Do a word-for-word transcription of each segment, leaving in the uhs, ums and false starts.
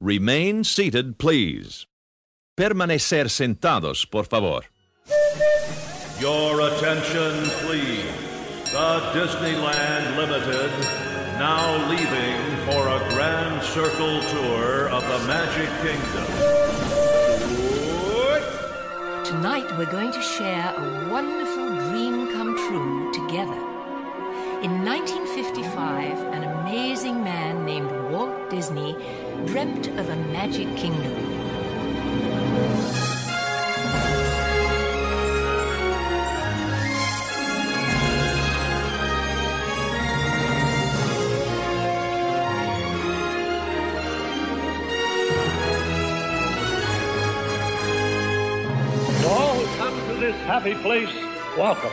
Remain seated, please. Permanecer sentados, por favor. Your attention, please. The Disneyland Limited, now leaving for a grand circle tour of the Magic Kingdom. Tonight we're going to share a wonderful dream come true together. In nineteen fifty-five, an amazing man named Walt Disney dreamt of a magic kingdom. To all who come to this happy place, welcome.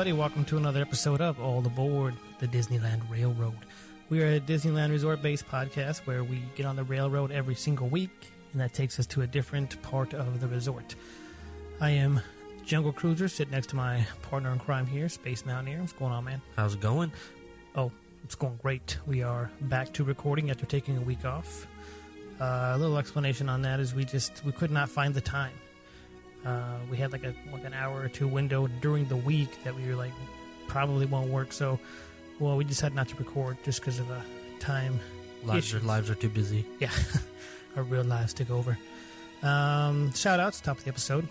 Welcome to another episode of All Aboard, the Disneyland Railroad. We are a Disneyland Resort-based podcast where we get on the railroad every single week, and that takes us to a different part of the resort. I am Jungle Cruiser, sitting next to my partner in crime here, Space Mountaineer. What's going on, man? How's it going? Oh, it's going great. We are back to recording after taking a week off. Uh, a little explanation on that is we just we could not find the time. Uh, we had like a like an hour or two window during the week that we were like, probably won't work. So, well, we decided not to record just because of a time lives are, lives are too busy. Yeah, our real lives took over. Um, shout outs, top of the episode.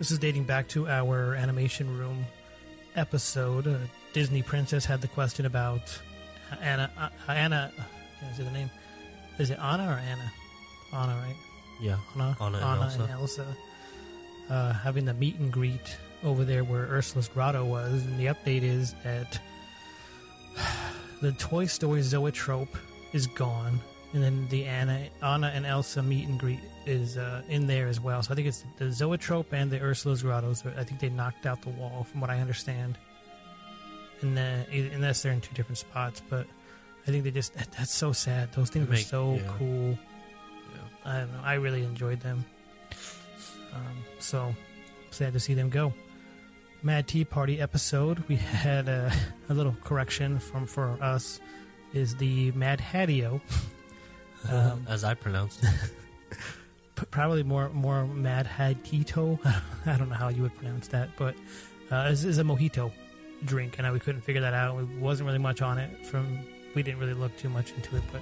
This is dating back to our animation room episode. Uh, Disney Princess had the question about Anna. Uh, Anna, is it the name? Is it Anna or Anna? Anna, right? Yeah, Anna, Anna, and, Anna Elsa. and Elsa. Uh, having the meet and greet over there where Ursula's Grotto was, and the update is that the Toy Story Zoetrope is gone, and then the Anna, Anna and Elsa meet and greet is uh, in there as well. So I think it's the Zoetrope and the Ursula's Grotto. So I think they knocked out the wall, from what I understand, and the, unless they're in two different spots. But I think they just that, that's so sad. Those things were so yeah. cool. Yeah. I don't know. I really enjoyed them. Um, so sad to see them go. Mad Tea Party episode. We had a, a little correction from for us. Is the Mad Hattio, um, as I pronounced it, probably more more Mad Hattito. I don't know how you would pronounce that, but uh, this is a mojito drink, and we couldn't figure that out. It wasn't really much on it. From we didn't really look too much into it, but.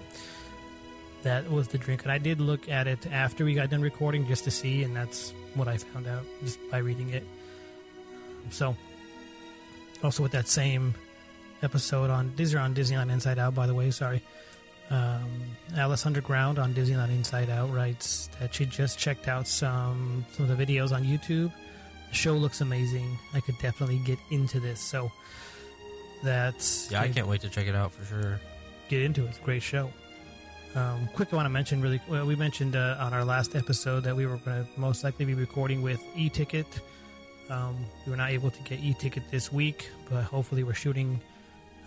That was the drink, and I did look at it after we got done recording just to see, and that's what I found out just by reading it. So, also with that same episode on, these are on Disneyland Inside Out, by the way, sorry. Um, Alice Underground on Disneyland Inside Out writes that she just checked out some, some of the videos on YouTube. The show looks amazing. I could definitely get into this, so that's... Yeah, I can't wait to check it out for sure. Get into it. It's a great show. Um, quick, I want to mention really. Well, we mentioned uh, on our last episode that we were going to most likely be recording with e-ticket. Um, we were not able to get e-ticket this week, but hopefully we're shooting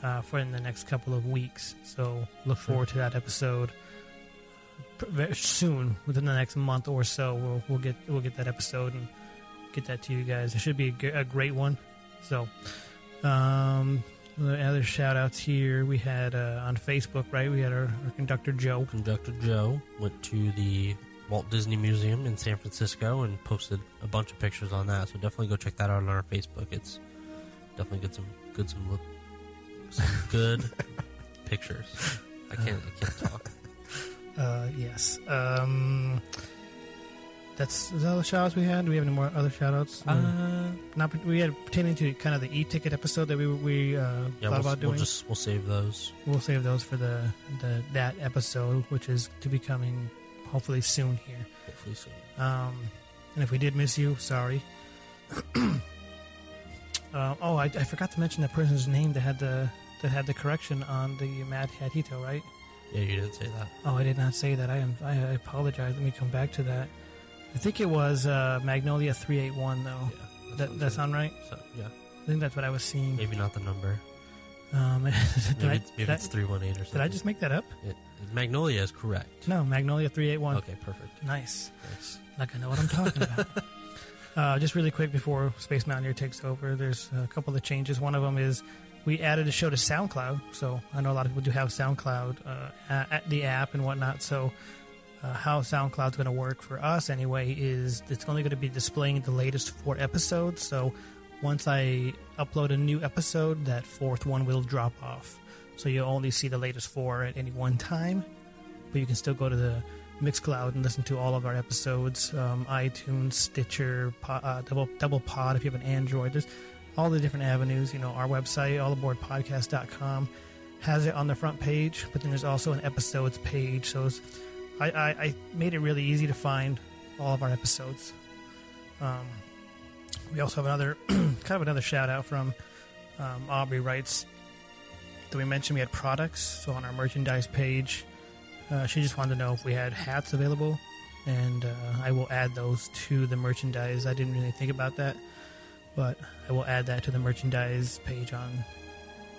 uh, for in the next couple of weeks. So look forward to that episode very soon, within the next month or so. We'll, we'll get we'll get that episode and get that to you guys. It should be a, a great one. So. Um, Other shout outs here we had uh, on Facebook, right? We had our, our conductor Joe. Conductor Joe went to the Walt Disney Museum in San Francisco and posted a bunch of pictures on that. So definitely go check that out on our Facebook. It's definitely good some good some look some good pictures. I can't uh, I can't talk. Uh, yes. Um, that's is that the shout outs we had? Do we have any more other shout outs? Uh, Not, we had pertaining to kind of the e-ticket episode that we we uh, yeah, thought we'll, about doing. We'll just we'll save those. We'll save those for the, the that episode, which is to be coming hopefully soon here. Hopefully soon. Um, and if we did miss you, sorry. uh, oh, I, I forgot to mention that person's name that had the that had the correction on the Mad Hattito, right? Yeah, you didn't say that. Oh, I did not say that. I am. I apologize. Let me come back to that. I think it was uh, Magnolia three eighty-one, though. Yeah, that that, that sound right? So, yeah. I think that's what I was seeing. Maybe not the number. Um, maybe I, it's, maybe that, it's three one eight or something. Did I just make that up? It, Magnolia is correct. No, Magnolia three eighty-one. Okay, perfect. Nice. Nice. Not going to know what I'm talking about. Uh, just really quick before Space Mountaineer takes over, there's a couple of changes. One of them is we added a show to SoundCloud. So I know a lot of people do have SoundCloud uh, at the app and whatnot. So uh, how SoundCloud's going to work for us anyway is it's only going to be displaying the latest four episodes. So once I upload a new episode, that fourth one will drop off. So you'll only see the latest four at any one time. But you can still go to the Mixcloud and listen to all of our episodes, um, iTunes, Stitcher, pod, uh, double, double Pod if you have an Android. There's all the different avenues. You know, our website, all aboard podcast dot com, has it on the front page, but then there's also an episodes page. So it's, I, I, I made it really easy to find all of our episodes. Um, we also have another kind of another shout out from um, Aubrey Wrights. That we mentioned we had products, so on our merchandise page. Uh, she just wanted to know if we had hats available, and uh, I will add those to the merchandise. I didn't really think about that, but I will add that to the merchandise page on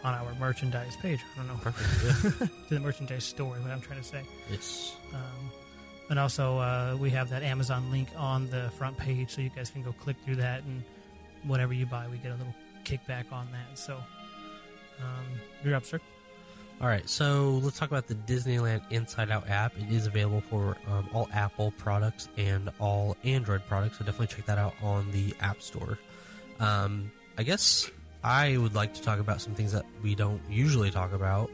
on our merchandise page. I don't know. Perfect, yeah. To the merchandise store is what I'm trying to say. Yes. Um, and also, uh, we have that Amazon link on the front page, so you guys can go click through that, and whatever you buy, we get a little kickback on that. So um, you're up, sir. All right, so let's talk about the Disneyland Inside Out app. It is available for um, all Apple products and all Android products, so definitely check that out on the App Store. Um, I guess I would like to talk about some things that we don't usually talk about.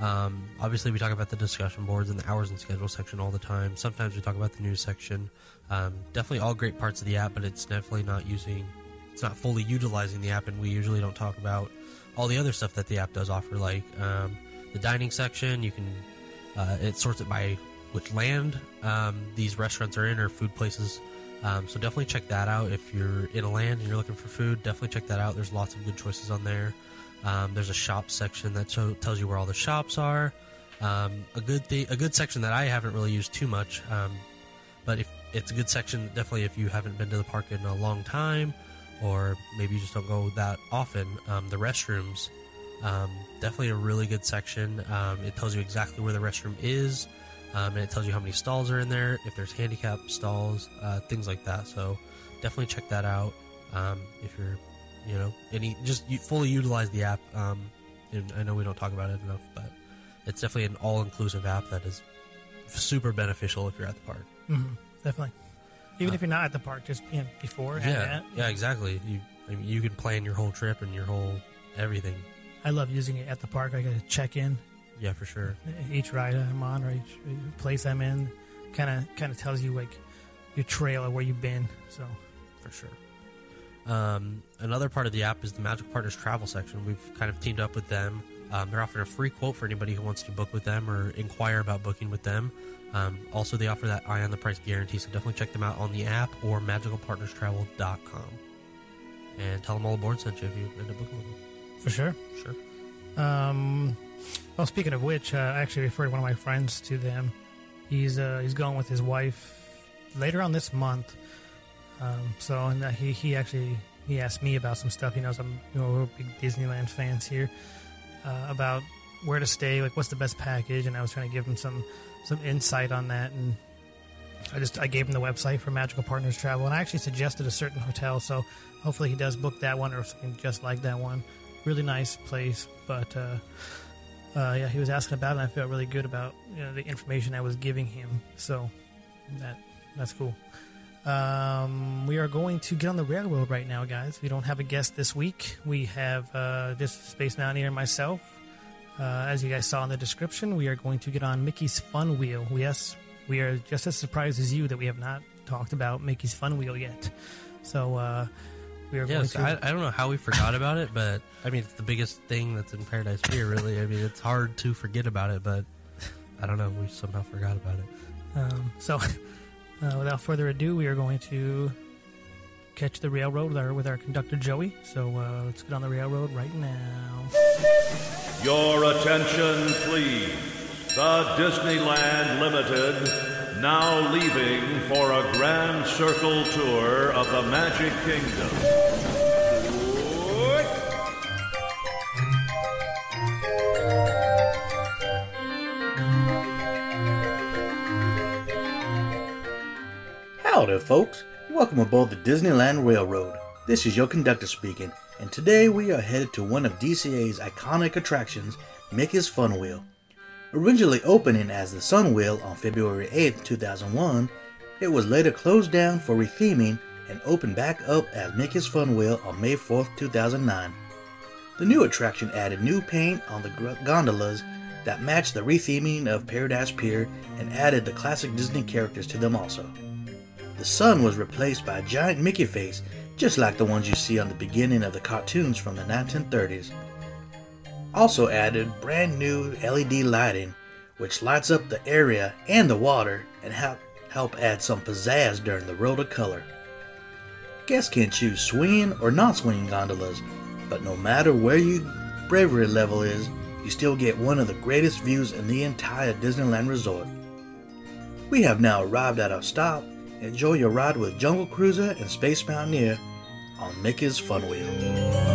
Um, obviously, we talk about the discussion boards and the hours and schedule section all the time. Sometimes we talk about the news section. Um, definitely all great parts of the app, but it's definitely not using, it's not fully utilizing the app, and we usually don't talk about all the other stuff that the app does offer, like... Um, the dining section, you can, uh, it sorts it by which land um, these restaurants are in or food places. Um, so definitely check that out. If you're in a land and you're looking for food, definitely check that out. There's lots of good choices on there. Um, there's a shop section that show, tells you where all the shops are. Um, a good thing, a good section that I haven't really used too much, um, but if it's a good section, definitely if you haven't been to the park in a long time, or maybe you just don't go that often, um, the restrooms. Um, definitely a really good section. Um, it tells you exactly where the restroom is, um, and it tells you how many stalls are in there, if there's handicap stalls, uh, things like that. So definitely check that out. Um, if you're, you know, any just you fully utilize the app. Um, and I know we don't talk about it enough, but it's definitely an all-inclusive app that is super beneficial if you're at the park. Mm-hmm, definitely. Even uh, if you're not at the park, just you know, before. Yeah, at, yeah, exactly. You I mean, you can plan your whole trip and your whole everything. I love using it at the park. I got to check in. Yeah, for sure. Each ride I'm on or each place I'm in kind of kind of tells you like your trail or where you've been. So, for sure. Um, another part of the app is the Magical Partners Travel section. We've kind of teamed up with them. Um, they're offering a free quote for anybody who wants to book with them or inquire about booking with them. Um, also, they offer that eye on the price guarantee, so definitely check them out on the app or magical partners travel dot com. And tell them All Aboard sent you if you end up booking with them. For sure. Sure. Um, well, speaking of which, uh, I actually referred one of my friends to them. He's uh, he's going with his wife later on this month. Um, so and uh, he he actually he asked me about some stuff. He knows I'm you know we're big Disneyland fans here. Uh, about where to stay, like what's the best package, and I was trying to give him some some insight on that. And I just I gave him the website for Magical Partners Travel, and I actually suggested a certain hotel. So hopefully he does book that one or something just like that one. Really nice place, but uh, uh, yeah, he was asking about it, and I felt really good about you know, the information I was giving him, so that that's cool. Um, we are going to get on the railroad right now, guys. We don't have a guest this week. We have uh, this Space Mountaineer and myself. Uh, as you guys saw in the description, we are going to get on Mickey's Fun Wheel. Yes, we are just as surprised as you that we have not talked about Mickey's Fun Wheel yet, so... Uh, We yes, to... I, I don't know how we forgot about it, but I mean, it's the biggest thing that's in Paradise Pier, really. I mean, it's hard to forget about it, but I don't know. We somehow forgot about it. Um, so, uh, without further ado, we are going to catch the railroad with our, with our conductor, Joey. So, uh, let's get on the railroad right now. Your attention, please. The Disneyland Limited, now leaving for a grand circle tour of the Magic Kingdom. Howdy folks, welcome aboard the Disneyland Railroad. This is your conductor speaking, and today we are headed to one of D C A's iconic attractions, Mickey's Fun Wheel. Originally opening as the Sun Wheel on February eighth, two thousand one, it was later closed down for retheming and opened back up as Mickey's Fun Wheel on May fourth, two thousand nine. The new attraction added new paint on the gondolas that matched the retheming of Paradise Pier and added the classic Disney characters to them also. The sun was replaced by a giant Mickey face, just like the ones you see on the beginning of the cartoons from the nineteen thirties. Also added brand new L E D lighting, which lights up the area and the water and help, help add some pizzazz during the World of Color. Guests can choose swinging or non-swinging gondolas, but no matter where your bravery level is, you still get one of the greatest views in the entire Disneyland Resort. We have now arrived at our stop. Enjoy your ride with Jungle Cruiser and Space Mountaineer on Mickey's Fun Wheel.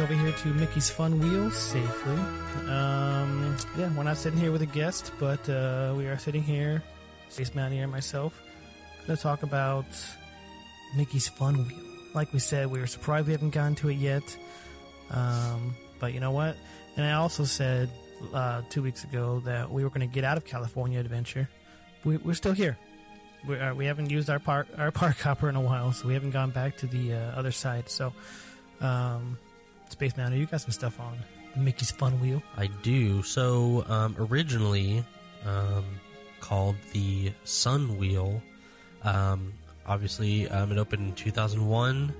Over here to Mickey's Fun Wheel safely. Um, yeah, we're not sitting here with a guest, but uh, we are sitting here, Space Mountaineer and myself, going to talk about Mickey's Fun Wheel. Like we said, we were surprised we haven't gotten to it yet, um, but you know what? And I also said uh, two weeks ago that we were going to get out of California Adventure. We, we're still here. We, uh, we haven't used our park, our park hopper in a while, so we haven't gone back to the uh, other side. So, um... Space Mountaineer, you got some stuff on Mickey's Fun Wheel. I do. So, um, originally um, called the Sun Wheel. Um, obviously, um, it opened in two thousand one,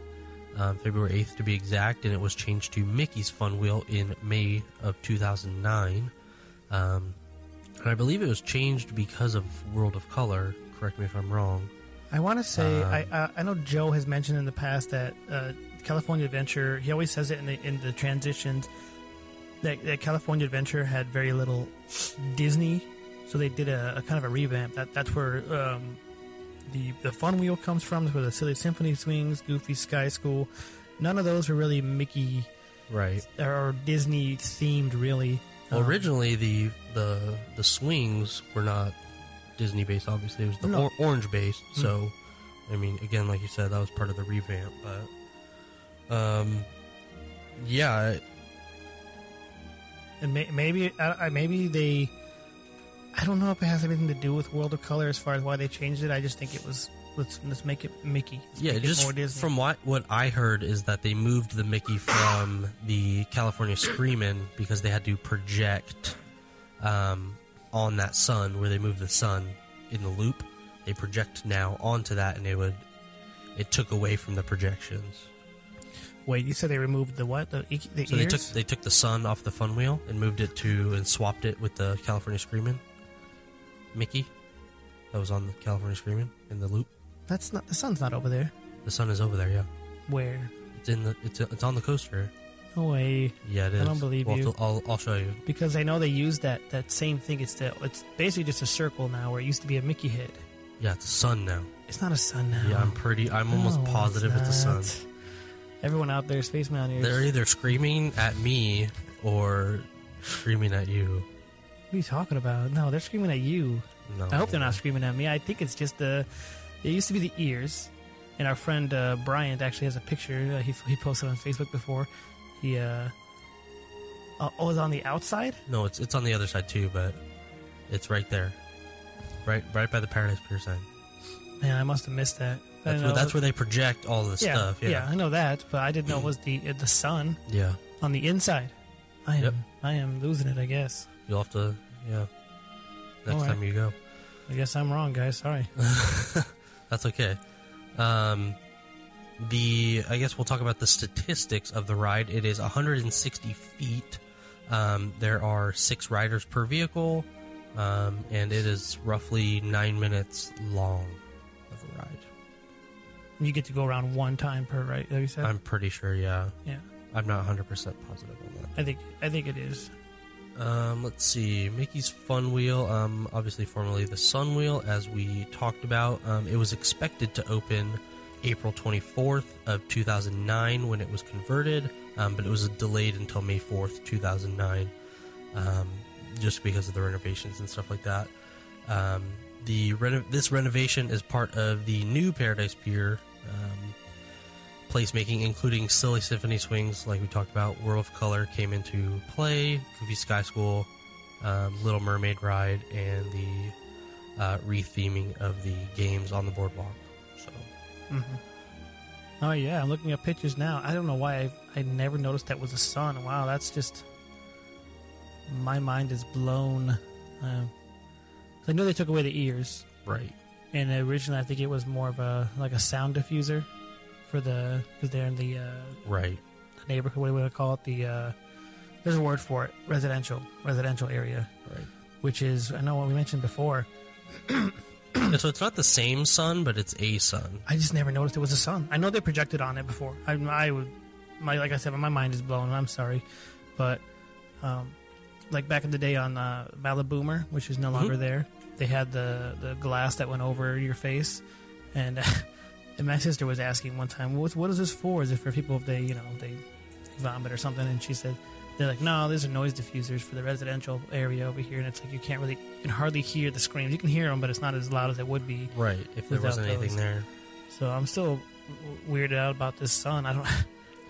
um, February eighth to be exact, and it was changed to Mickey's Fun Wheel in May of two thousand nine. Um, and I believe it was changed because of World of Color. Correct me if I'm wrong. I want to say, um, I, I I know Joe has mentioned in the past that uh, California Adventure, he always says it in the, in the transitions, that, that California Adventure had very little Disney, so they did a, a kind of a revamp. That That's where um, the, the Fun Wheel comes from, that's where the Silly Symphony Swings, Goofy Sky School, none of those were really Mickey right or Disney-themed, really. Well, um, originally, the, the the swings were not Disney-based, obviously. It was the no. or, orange-based, mm-hmm. So, I mean, again, like you said, that was part of the revamp, but... Um. Yeah, and may, maybe I, I maybe they. I don't know if it has anything to do with World of Color as far as why they changed it. I just think it was let's let's make it Mickey. Let's yeah, just more Disney. From what what I heard is that they moved the Mickey from the California Screamin' because they had to project um, on that sun where they moved the sun in the loop. They project now onto that, and it would it took away from the projections. Wait, you said they removed the what? The, the so ears? They took they took the sun off the Fun Wheel and moved it to and swapped it with the California Screamin' Mickey that was on the California Screamin' in the loop. That's not the sun's not over there. The sun is over there, yeah. Where? It's in the it's it's on the coaster. No way. Yeah, it is. I don't believe we'll you. To, I'll I'll show you because I know they used that that same thing. It's the it's basically just a circle now where it used to be a Mickey head. Yeah, it's a sun now. It's not a sun now. Yeah, I'm pretty. I'm no, almost positive it's, it's a sun. Everyone out there, Space Mountaineers. They're either screaming at me or screaming at you. What are you talking about? No, they're screaming at you. No, I hope they're not screaming at me. I think it's just the... It used to be the ears. And our friend uh, Bryant actually has a picture. Uh, he, he posted on Facebook before. He, uh... uh oh, it's on the outside? No, it's it's on the other side too, but it's right there. Right right by the Paradise Pier sign. Man, I must have missed that. That's where, that's where they project all the yeah, stuff. Yeah. yeah, I know that, but I didn't know it was the the sun. Yeah, on the inside. I am yep. I am losing it. I guess you'll have to. Yeah, next right. time you go. I guess I'm wrong, guys. Sorry. That's okay. Um, the I guess we'll talk about the statistics of the ride. It is one hundred sixty feet. Um, there are six riders per vehicle, um, and it is roughly nine minutes long of a ride. You get to go around one time per ride, like you said? I'm pretty sure, yeah. Yeah. I'm not one hundred percent positive on that. I think I think it is. Um, let's see. Mickey's Fun Wheel, um, obviously formerly the Sun Wheel, as we talked about. Um, it was expected to open April twenty-fourth of two thousand nine when it was converted, um, but it was delayed until May fourth, two thousand nine, um, just because of the renovations and stuff like that. Um, the reno- This renovation is part of the new Paradise Pier um, placemaking, including Silly Symphony Swings, like we talked about. World of Color came into play, Goofy Sky School, um, Little Mermaid Ride, and the uh, retheming of the games on the boardwalk. So. Mm-hmm. Oh, yeah, I'm looking at pictures now. I don't know why I've, I never noticed that was a sun. Wow, that's just... My mind is blown. Uh, I know they took away the ears. Right. And originally, I think it was more of a like a sound diffuser for the... Because they're in the... Uh, right. The neighborhood, what do you want to call it? The, uh, there's a word for it. Residential. Residential area. Right. Which is, I know what we mentioned before... Yeah, so it's not the same sun, but it's a sun. I just never noticed it was a sun. I know they projected on it before. I, I would, my like I said, my mind is blown. I'm sorry, but um, like back in the day on uh, Maliboomer, which is no longer mm-hmm. there, they had the, the glass that went over your face, and, uh, and my sister was asking one time, "What what is this for? Is it for people if they you know they vomit or something?" And she said. They're like, no, these are noise diffusers for the residential area over here, and it's like you can't really, you can hardly hear the screams. You can hear them, but it's not as loud as it would be. Right, if there wasn't those. Anything there. So I'm still weirded out about this sun. I don't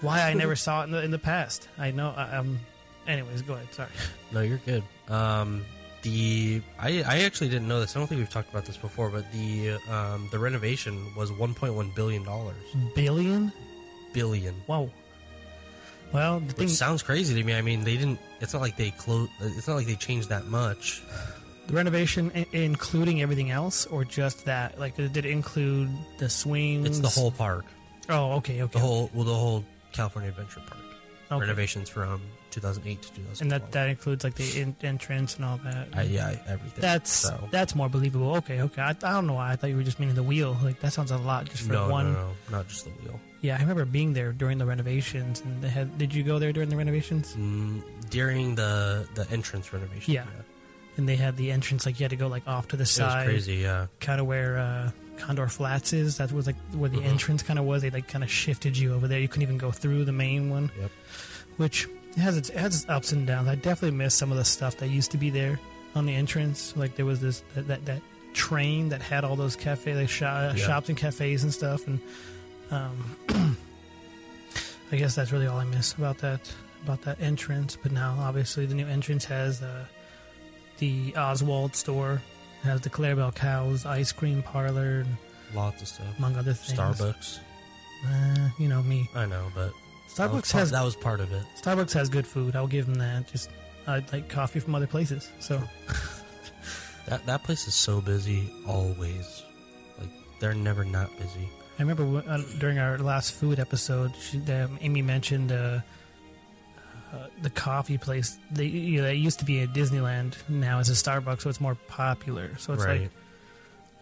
why I never saw it in the, in the past. I know. I, um, anyways, go ahead. Sorry. No, you're good. Um, the I I actually didn't know this. I don't think we've talked about this before, but the um, the renovation was one point one billion dollars. Billion? Billion. Wow. Well, the thing, which sounds crazy to me. I mean, they didn't. It's not like they close. It's not like they changed that much. The renovation, I- including everything else, or just that? Like, did it include the swings? It's the whole park. Oh, okay, okay. The whole, well, the whole California Adventure park. Okay. Renovations from two thousand eight to two thousand twelve. And that, that includes like the in- entrance and all that. I, yeah, everything. That's so. That's more believable. Okay, okay. I, I don't know why I thought you were just meaning the wheel. Like that sounds a lot just for no, one. No, no, no, not just the wheel. Yeah, I remember being there during the renovations. And they had, did you go there during the renovations? Mm, during the, the entrance renovation. Yeah. yeah, and they had the entrance like you had to go like off to the it side. It was crazy, yeah. Kind of where uh, Condor Flats is. That was like where the mm-hmm. entrance kind of was. They like kind of shifted you over there. You couldn't even go through the main one. Yep. Which has its, has its ups and downs. I definitely miss some of the stuff that used to be there on the entrance. Like there was this that that, that train that had all those cafe like sh- yeah. shops and cafes and stuff and. Um, I guess that's really all I miss about that about that entrance. But now, obviously, the new entrance has uh, the Oswald store, it has the Clarabelle Cows, ice cream parlor, and lots of stuff, among other things. Starbucks. Uh, you know me. I know, but Starbucks that has that was part of it. Starbucks has good food. I'll give them that. Just I like coffee from other places. So that that place is so busy always. Like they're never not busy. I remember uh, during our last food episode, she, um, Amy mentioned uh, uh, the coffee place. They, you know, it used to be at Disneyland. Now it's a Starbucks, so it's more popular. So it's right. like,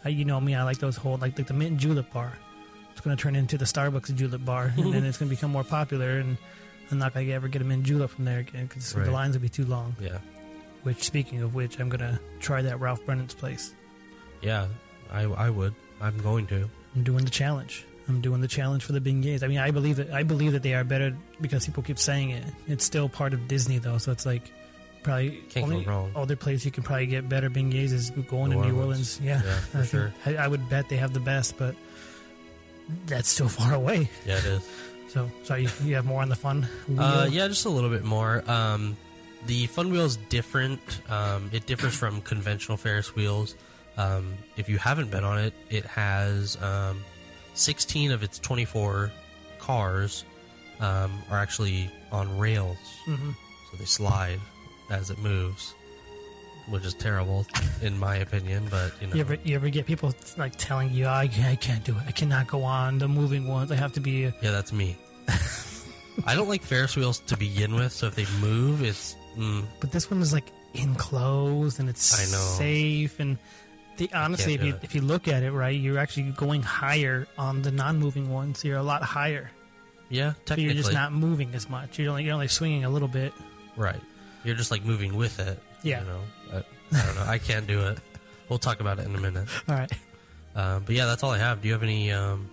I, you know me, I like those whole, like, like the mint julep bar. It's going to turn into the Starbucks julep bar, and then it's going to become more popular, and I'm not going to ever get a mint julep from there again because right. the lines will be too long. Yeah. Which, speaking of which, I'm going to try that Ralph Brennan's place. Yeah, I, I would. I'm going to. I'm doing the challenge. I'm doing the challenge for the beignets. I mean, I believe that I believe that they are better because people keep saying it. It's still part of Disney, though, so it's like probably can't only go wrong. Other place you can probably get better beignets is going New to Orleans. New Orleans. Yeah, yeah for I sure. I, I would bet they have the best, but that's still far away. Yeah, it is. So, sorry, you, you have more on the fun wheel? Uh, yeah, just a little bit more. Um, the fun wheel is different. Um, it differs from conventional Ferris wheels. Um, if you haven't been on it, it has um, sixteen of its twenty-four cars um, are actually on rails, mm-hmm. so they slide as it moves, which is terrible in my opinion. But you know, you ever, you ever get people like telling you, I can't, I can't do it, I cannot go on the moving ones, I have to be a... yeah, that's me. I don't like Ferris wheels to begin with, so if they move, it's mm. but this one is like enclosed and it's I know. safe, and the, honestly, if you, if you look at it right, you're actually going higher on the non-moving one, so you're a lot higher. Yeah, technically. So you're just not moving as much. You're only, you're only swinging a little bit. Right. You're just like moving with it. Yeah. You know? I, I don't know. I can't do it. We'll talk about it in a minute. All right. Uh, but yeah, that's all I have. Do you have any um,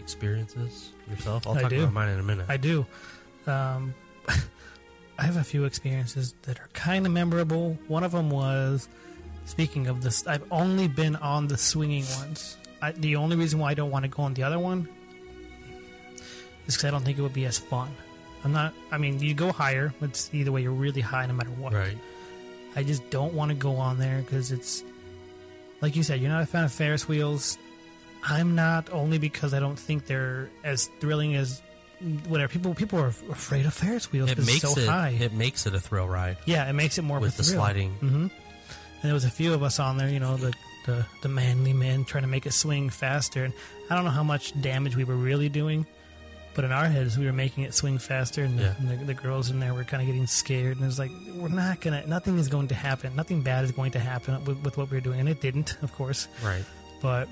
experiences yourself? I'll talk about mine in a minute. I do. Um, I have a few experiences that are kind of memorable. One of them was, speaking of this, I've only been on the swinging ones. I, the only reason why I don't want to go on the other one, because I don't think it would be as fun. I'm not, I mean, you go higher, but either way, you're really high no matter what. Right. I just don't want to go on there because it's, like you said, you're not a fan of Ferris wheels. I'm not, only because I don't think they're as thrilling as whatever. People people are afraid of Ferris wheels because it's so it, high. It makes it a thrill ride. Yeah, it makes it more with of a thrill. The sliding. Mm-hmm. And there was a few of us on there, you know, the, the, the manly man trying to make it swing faster. And I don't know how much damage we were really doing. But in our heads, we were making it swing faster, and, yeah. the, and the, the girls in there were kind of getting scared. And it was like, we're not going to, nothing is going to happen. Nothing bad is going to happen with, with what we were doing. And it didn't, of course. Right. But,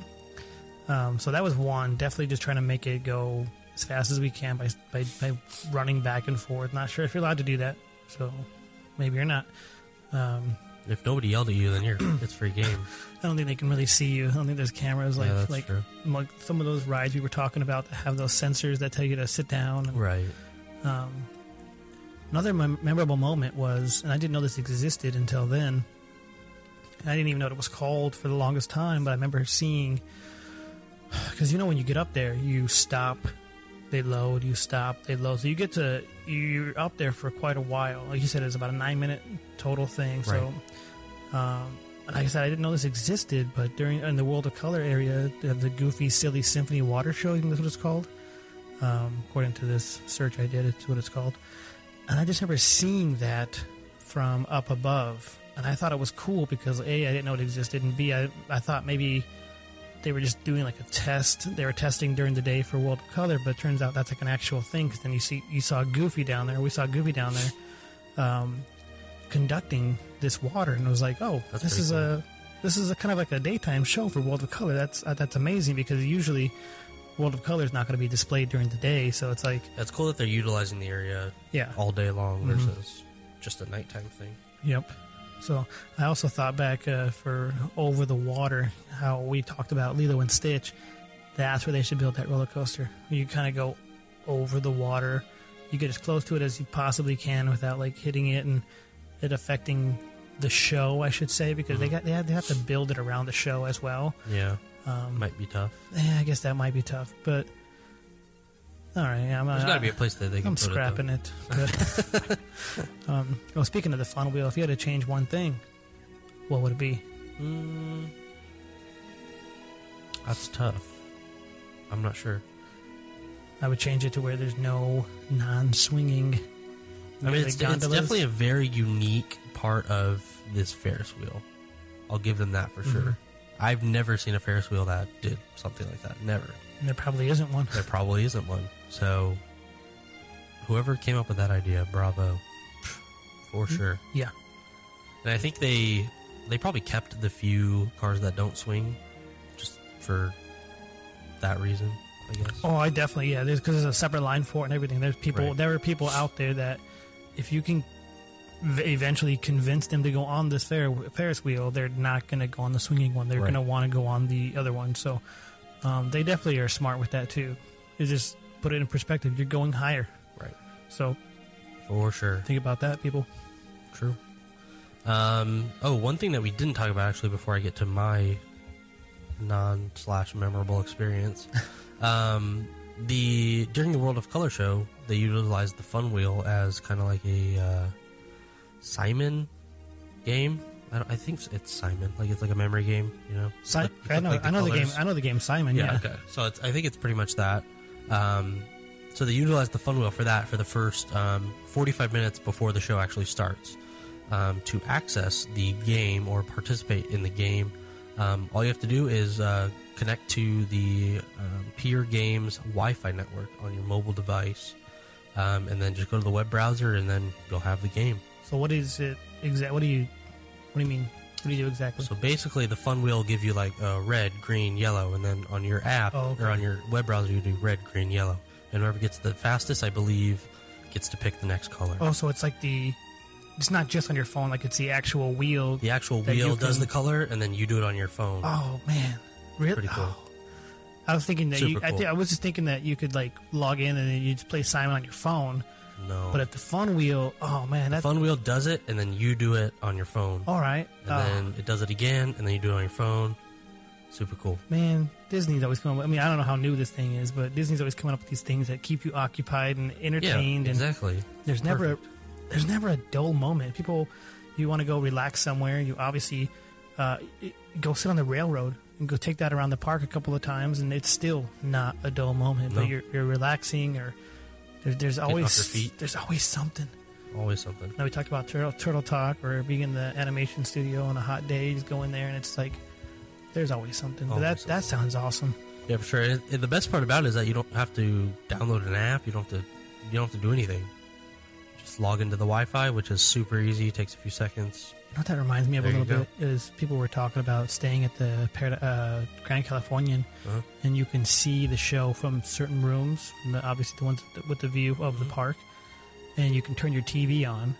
um, so that was one. Definitely just trying to make it go as fast as we can by, by, by running back and forth. Not sure if you're allowed to do that. So maybe you're not. Um, if nobody yelled at you, then you're, it's free game. I don't think they can really see you. I don't think there's cameras. Like, yeah, that's like, true. Like some of those rides we were talking about that have those sensors that tell you to sit down. And, right. Um, another mem- memorable moment was, and I didn't know this existed until then, and I didn't even know what it was called for the longest time, but I remember seeing, because you know when you get up there, you stop, they load, you stop, they load. So you get to, you're up there for quite a while. Like you said, it's about a nine-minute total thing. Right. So, um, like I said, I didn't know this existed, but during in the World of Color area, they have the Goofy Silly Symphony Water Show, I think that's what it's called. Um, according to this search I did, it's what it's called. And I just remember seeing that from up above. And I thought it was cool because, A, I didn't know it existed, and B, I, I thought maybe they were just doing like a test. They were testing during the day for World of Color, but it turns out that's like an actual thing, because then you, see, you saw Goofy down there. We saw Goofy down there. Um... conducting this water, and I was like, oh, that's this is cool. a this is a kind of like a daytime show for World of Color. That's uh, that's amazing, because usually World of Color is not going to be displayed during the day, so it's like, that's cool that they're utilizing the area yeah. all day long versus mm-hmm. just a nighttime thing. Yep. So I also thought back uh, for Over the Water, how we talked about Lilo and Stitch. That's where they should build that roller coaster. You kind of go over the water, you get as close to it as you possibly can without like hitting it and it affecting the show, I should say, because mm. they got they have, they have to build it around the show as well. Yeah, um, might be tough. Yeah, I guess that might be tough, but all right. I'm, There's uh, got to be a place that they can. I'm put scrapping it. it but, um, well, speaking of the Fun Wheel, if you had to change one thing, what would it be? Mm, that's tough. I'm not sure. I would change it to where there's no non-swinging. I mean, it's, it's definitely a very unique part of this Ferris wheel. I'll give them that for mm-hmm. sure. I've never seen a Ferris wheel that did something like that. Never. And there probably isn't one. There probably isn't one. So, whoever came up with that idea, bravo. For sure. Yeah. And I think they they probably kept the few cars that don't swing just for that reason, I guess. Oh, I definitely, yeah. Because there's, there's a separate line for it and everything. There's people. Right. There are people out there that, if you can eventually convince them to go on this Ferris wheel, they're not going to go on the swinging one. They're right. going to want to go on the other one. So um, they definitely are smart with that, too. You just put it in perspective. You're going higher. Right. So. For sure. Think about that, people. True. Um, oh, one thing that we didn't talk about, actually, before I get to my non-slash memorable experience. um, the during the World of Color show, they utilized the Fun Wheel as kind of like a uh, Simon game. I, don't, I think it's Simon, like it's like a memory game, you know. Si- like, I know, like the, I know the game. I know the game Simon. Yeah. yeah. Okay. So it's, I think it's pretty much that. Um, so they utilized the Fun Wheel for that for the first um, forty-five minutes before the show actually starts. um, to access the game or participate in the game, um, all you have to do is uh, connect to the um, Pier Games Wi-Fi network on your mobile device, um, and then just go to the web browser, and then you'll have the game. So what is it exactly? What do you what do you mean? What do you do exactly? So basically, the Fun Wheel will give you like uh, red, green, yellow, and then on your app oh, okay. or on your web browser, you do red, green, yellow, and whoever gets the fastest, I believe, gets to pick the next color. Oh, so it's like the it's not just on your phone; like it's the actual wheel. The actual wheel can... does the color, and then you do it on your phone. Oh man, really? Pretty cool. Oh. I was thinking that you, cool. I, th- I was just thinking that you could like log in and then you just play Simon on your phone. No. But at the Fun Wheel, oh man. That's... The Fun Wheel does it, and then you do it on your phone. All right. And uh, then it does it again, and then you do it on your phone. Super cool. Man, Disney's always coming up. I mean, I don't know how new this thing is, but Disney's always coming up with these things that keep you occupied and entertained. Yeah, exactly. And there's never, a, there's never a dull moment. People, you want to go relax somewhere, you obviously uh, go sit on the railroad and go take that around the park a couple of times, and it's still not a dull moment. No. But you're, you're relaxing or... There's, there's always there's always something. Always something. Now we talked about turtle turtle talk or being in the animation studio on a hot day, just go in there and it's like there's always something. Always but that something. That sounds awesome. Yeah, for sure. And the best part about it is that you don't have to download an app. You don't have to you don't have to do anything. Just log into the Wi-Fi, which is super easy. It takes a few seconds. You know what that reminds me of there a little bit is people were talking about staying at the uh, Grand Californian, uh-huh. and you can see the show from certain rooms, from the, obviously the ones with the, with the view of the park, and you can turn your T V on,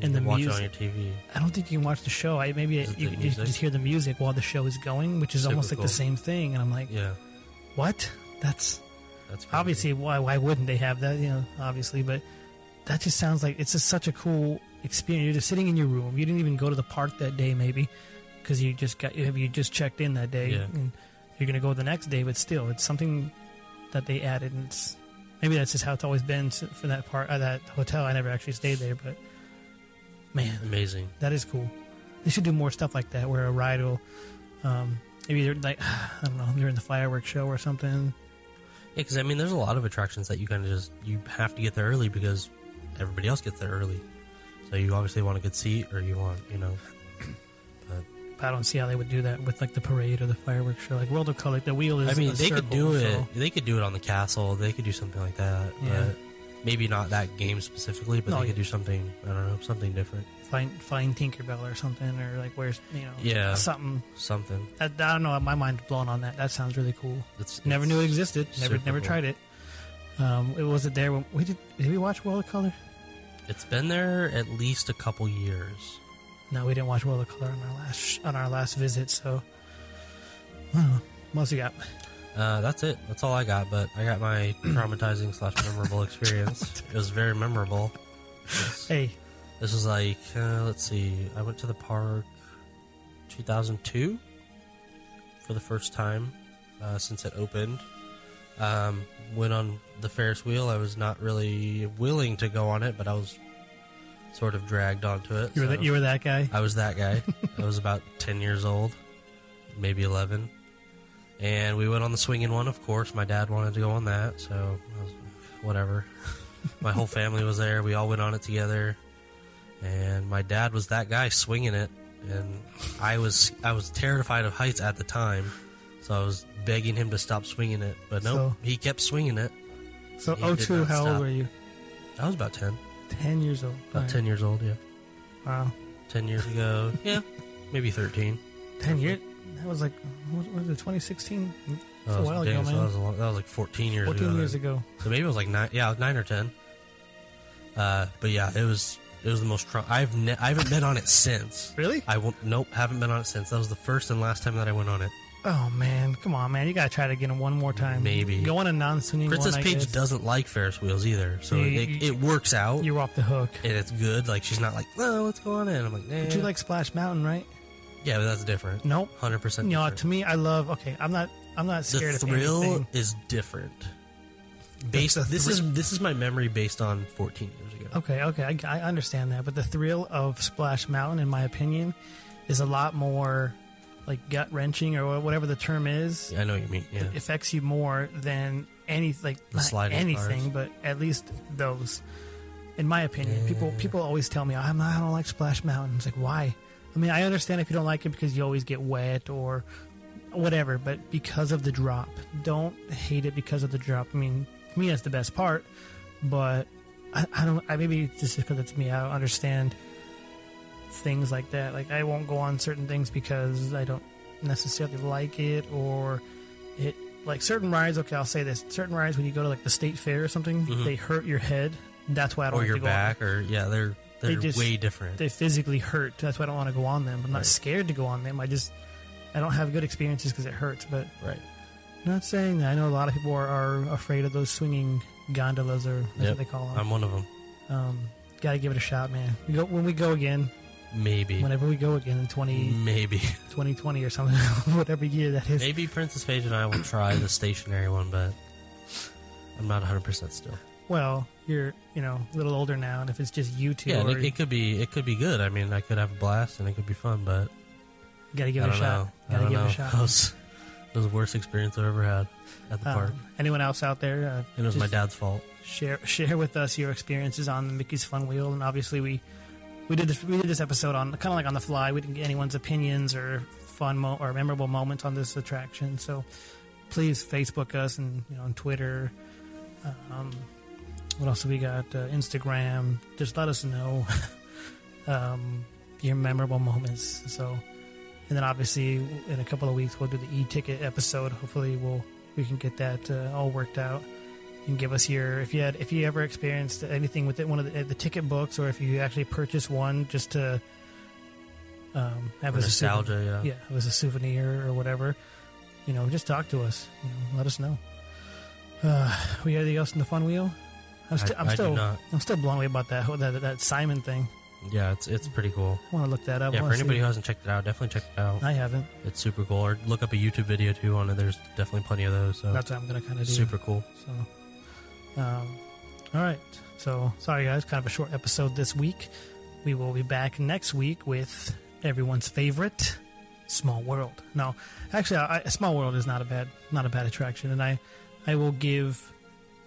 and, and the watch music. Watch it on your T V. I don't think you can watch the show. I maybe it, you, you just hear the music while the show is going, which is Super almost like cool. the same thing. And I'm like, yeah, what? That's that's crazy. Obviously why why wouldn't they have that? You know, obviously, but that just sounds like it's just such a cool. Experience. You're just sitting in your room. You didn't even go to the park that day, maybe, because you just got you just checked in that day, yeah. and you're gonna go the next day. But still, it's something that they added, and it's, maybe that's just how it's always been for that part uh, that hotel. I never actually stayed there, but man, amazing. That is cool. They should do more stuff like that, where a ride will um, maybe they're like I don't know, they're in the fireworks show or something. Yeah, because I mean, there's a lot of attractions that you kind of just you have to get there early because everybody else gets there early. So you obviously want a good seat, or you want, you know. But I don't see how they would do that with like the parade or the fireworks show, like World of Color. Like the wheel is. I mean, a they circle, could do so. it. They could do it on the castle. They could do something like that. Yeah. But maybe not that game specifically, but no, they could yeah. do something. I don't know, something different. Find find Tinkerbell or something, or like where's you know, yeah, something, something. I, I don't know. My mind's blown on that. That sounds really cool. It's, never it's knew it existed. Never never cool. tried it. Um, it wasn't there when we did. Did we watch World of Color? It's been there at least a couple years. No, we didn't watch World of Color on our last on our last visit, so I don't know. What else you got? Uh, that's it. That's all I got, but I got my traumatizing slash memorable experience. It was very memorable. It's, hey. This was like, uh, let's see, I went to the park two thousand two for the first time uh, since it opened. Um, went on the Ferris wheel. I was not really willing to go on it, but I was sort of dragged onto it. You were, so that, you were that guy? I was that guy. I was about ten years old, maybe eleven. And we went on the swinging one, of course. My dad wanted to go on that, so I was, whatever. My whole family was there. We all went on it together. And my dad was that guy swinging it. And I was I was terrified of heights at the time, so I was begging him to stop swinging it, but no, nope, so, he kept swinging it. So, oh, true, how stop. old were you? I was about ten. ten years old. About right. ten years old, yeah. Wow. ten years ago, yeah, maybe thirteen. ten years? That was like, what was it, twenty sixteen? That's a while ago, man. So that, was a long, that was like fourteen years fourteen ago. fourteen years then. ago. So maybe it was like nine, yeah, nine or ten. Uh, but yeah, it was it was the most, tr- I've ne- I haven't been on it since. Really? I won't, nope, haven't been on it since. That was the first and last time that I went on it. Oh, man. Come on, man. You got to try it again one more time. Maybe. Go on a non-swinging one, I guess. Princess Peach doesn't like Ferris wheels either, so you, you, it, it works out. You're off the hook. And it's good. Like, she's not like, no, let's go on it. I'm like, nah. But you like Splash Mountain, right? Yeah, but that's different. Nope. one hundred percent different. No, to me, I love... Okay, I'm not I'm not scared of anything. The thrill is different. Based, this is this is my memory based on fourteen years ago. Okay, okay. I, I understand that. But the thrill of Splash Mountain, in my opinion, is a lot more... like gut-wrenching or whatever the term is. Yeah, I know what you mean, yeah. It affects you more than any, like, not anything, cars. But at least those. in my opinion. People people always tell me, I'm not, I don't like Splash Mountain. It's like, why? I mean, I understand if you don't like it because you always get wet or whatever, but because of the drop. Don't hate it because of the drop. I mean, to me, that's the best part, but I, I don't, I maybe it's just because it's me. I don't understand things like that. Like, I won't go on certain things because I don't necessarily like it, or it, like certain rides, okay, I'll say this, certain rides when you go to like the state fair or something, mm-hmm. they hurt your head. That's why I don't or want to go back, on them. Or yeah, they're they're they just, way different. They physically hurt. That's why I don't want to go on them. I'm not right. scared to go on them. I just I don't have good experiences because it hurts. But right, not saying that. I know a lot of people are, are afraid of those swinging gondolas, or that's yep. what they call them. I'm one of them. Um, gotta give it a shot, man. We go when we go again. Maybe whenever we go again in twenty maybe twenty twenty or something, whatever year that is. Maybe Princess Paige and I will try the stationary one, but I'm not one hundred percent still. Well, you're, you know, a little older now, and if it's just you two, yeah, or it, it could be it could be good. I mean, I could have a blast, and it could be fun, but gotta give it a shot. Know. Gotta give know. it a shot. That was, that was the worst experience I've ever had at the um, park. Anyone else out there? Uh, and it was my dad's fault. Share share with us your experiences on the Mickey's Fun Wheel, and obviously we. We did this. We did this episode on kind of like on the fly. We didn't get anyone's opinions or fun mo- or memorable moments on this attraction. So please Facebook us, and you know, on Twitter. Um, what else have we got? Uh, Instagram. Just let us know um, your memorable moments. So, and then obviously in a couple of weeks we'll do the e-ticket episode. Hopefully we'll we can get that uh, all worked out. And give us your if you had if you ever experienced anything with it, one of the, the ticket books, or if you actually purchased one just to um, have as a nostalgia, yeah, yeah, as a souvenir or whatever. You know, just talk to us. You know, let us know. Uh, we had anything else in the Fun Wheel? I'm, st- I, I'm I still, I'm still blown away about that, that that Simon thing. Yeah, it's it's pretty cool. I want to look that up. Yeah, for anybody who hasn't checked it out, definitely check it out. I haven't. It's super cool. Or look up a YouTube video too on it. There's definitely plenty of those. So that's what I'm gonna kind of do. Super cool. So. Um, all right. So, sorry, guys. Kind of a short episode this week. We will be back next week with everyone's favorite, Small World. No, actually, I, Small World is not a bad, not a bad attraction, and I, I will give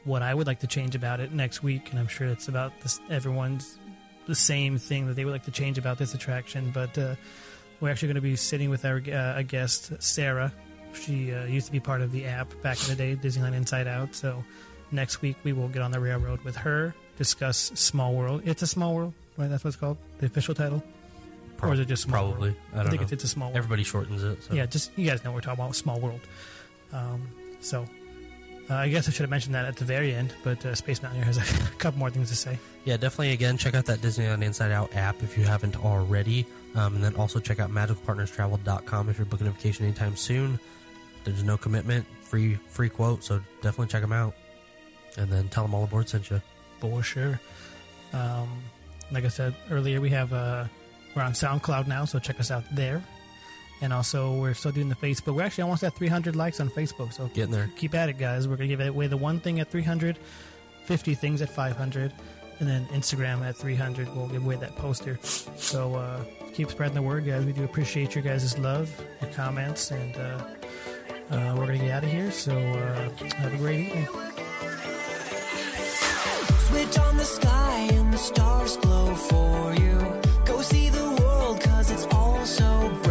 what I would like to change about it next week, and I'm sure it's about this, everyone's the same thing that they would like to change about this attraction. But uh, we're actually going to be sitting with our uh, guest Sarah. She uh, used to be part of the app back in the day, Disneyland Inside Out. So. Next week, we will get on the railroad with her, discuss Small World. It's a Small World, right? That's what it's called, the official title? Pro- or is it just Small Probably. World? I, don't I think know. It's, it's a Small World. Everybody shortens it. So. Yeah, just you guys know what we're talking about, Small World. Um, so uh, I guess I should have mentioned that at the very end, but uh, Space Mountaineer has a couple more things to say. Yeah, definitely, again, check out that Disneyland Inside Out app if you haven't already. Um, and then also check out magical partners travel dot com if you're booking a vacation anytime soon. There's no commitment, free free quote, so definitely check them out. And then tell them All Aboard sent you. For sure. Um, like I said earlier, we have uh, we're on SoundCloud now, so check us out there. And also, we're still doing the Facebook. We're actually almost at three hundred likes on Facebook, so getting there. Keep at it, guys. We're going to give away the one thing at three hundred, fifty things at five hundred, and then Instagram at three hundred. We'll give away that poster. So uh, keep spreading the word, guys. We do appreciate your guys' love, your comments, and uh, uh, we're going to get out of here. So uh, have a great evening. Switch on the sky and the stars glow for you. Go see the world 'cause it's all so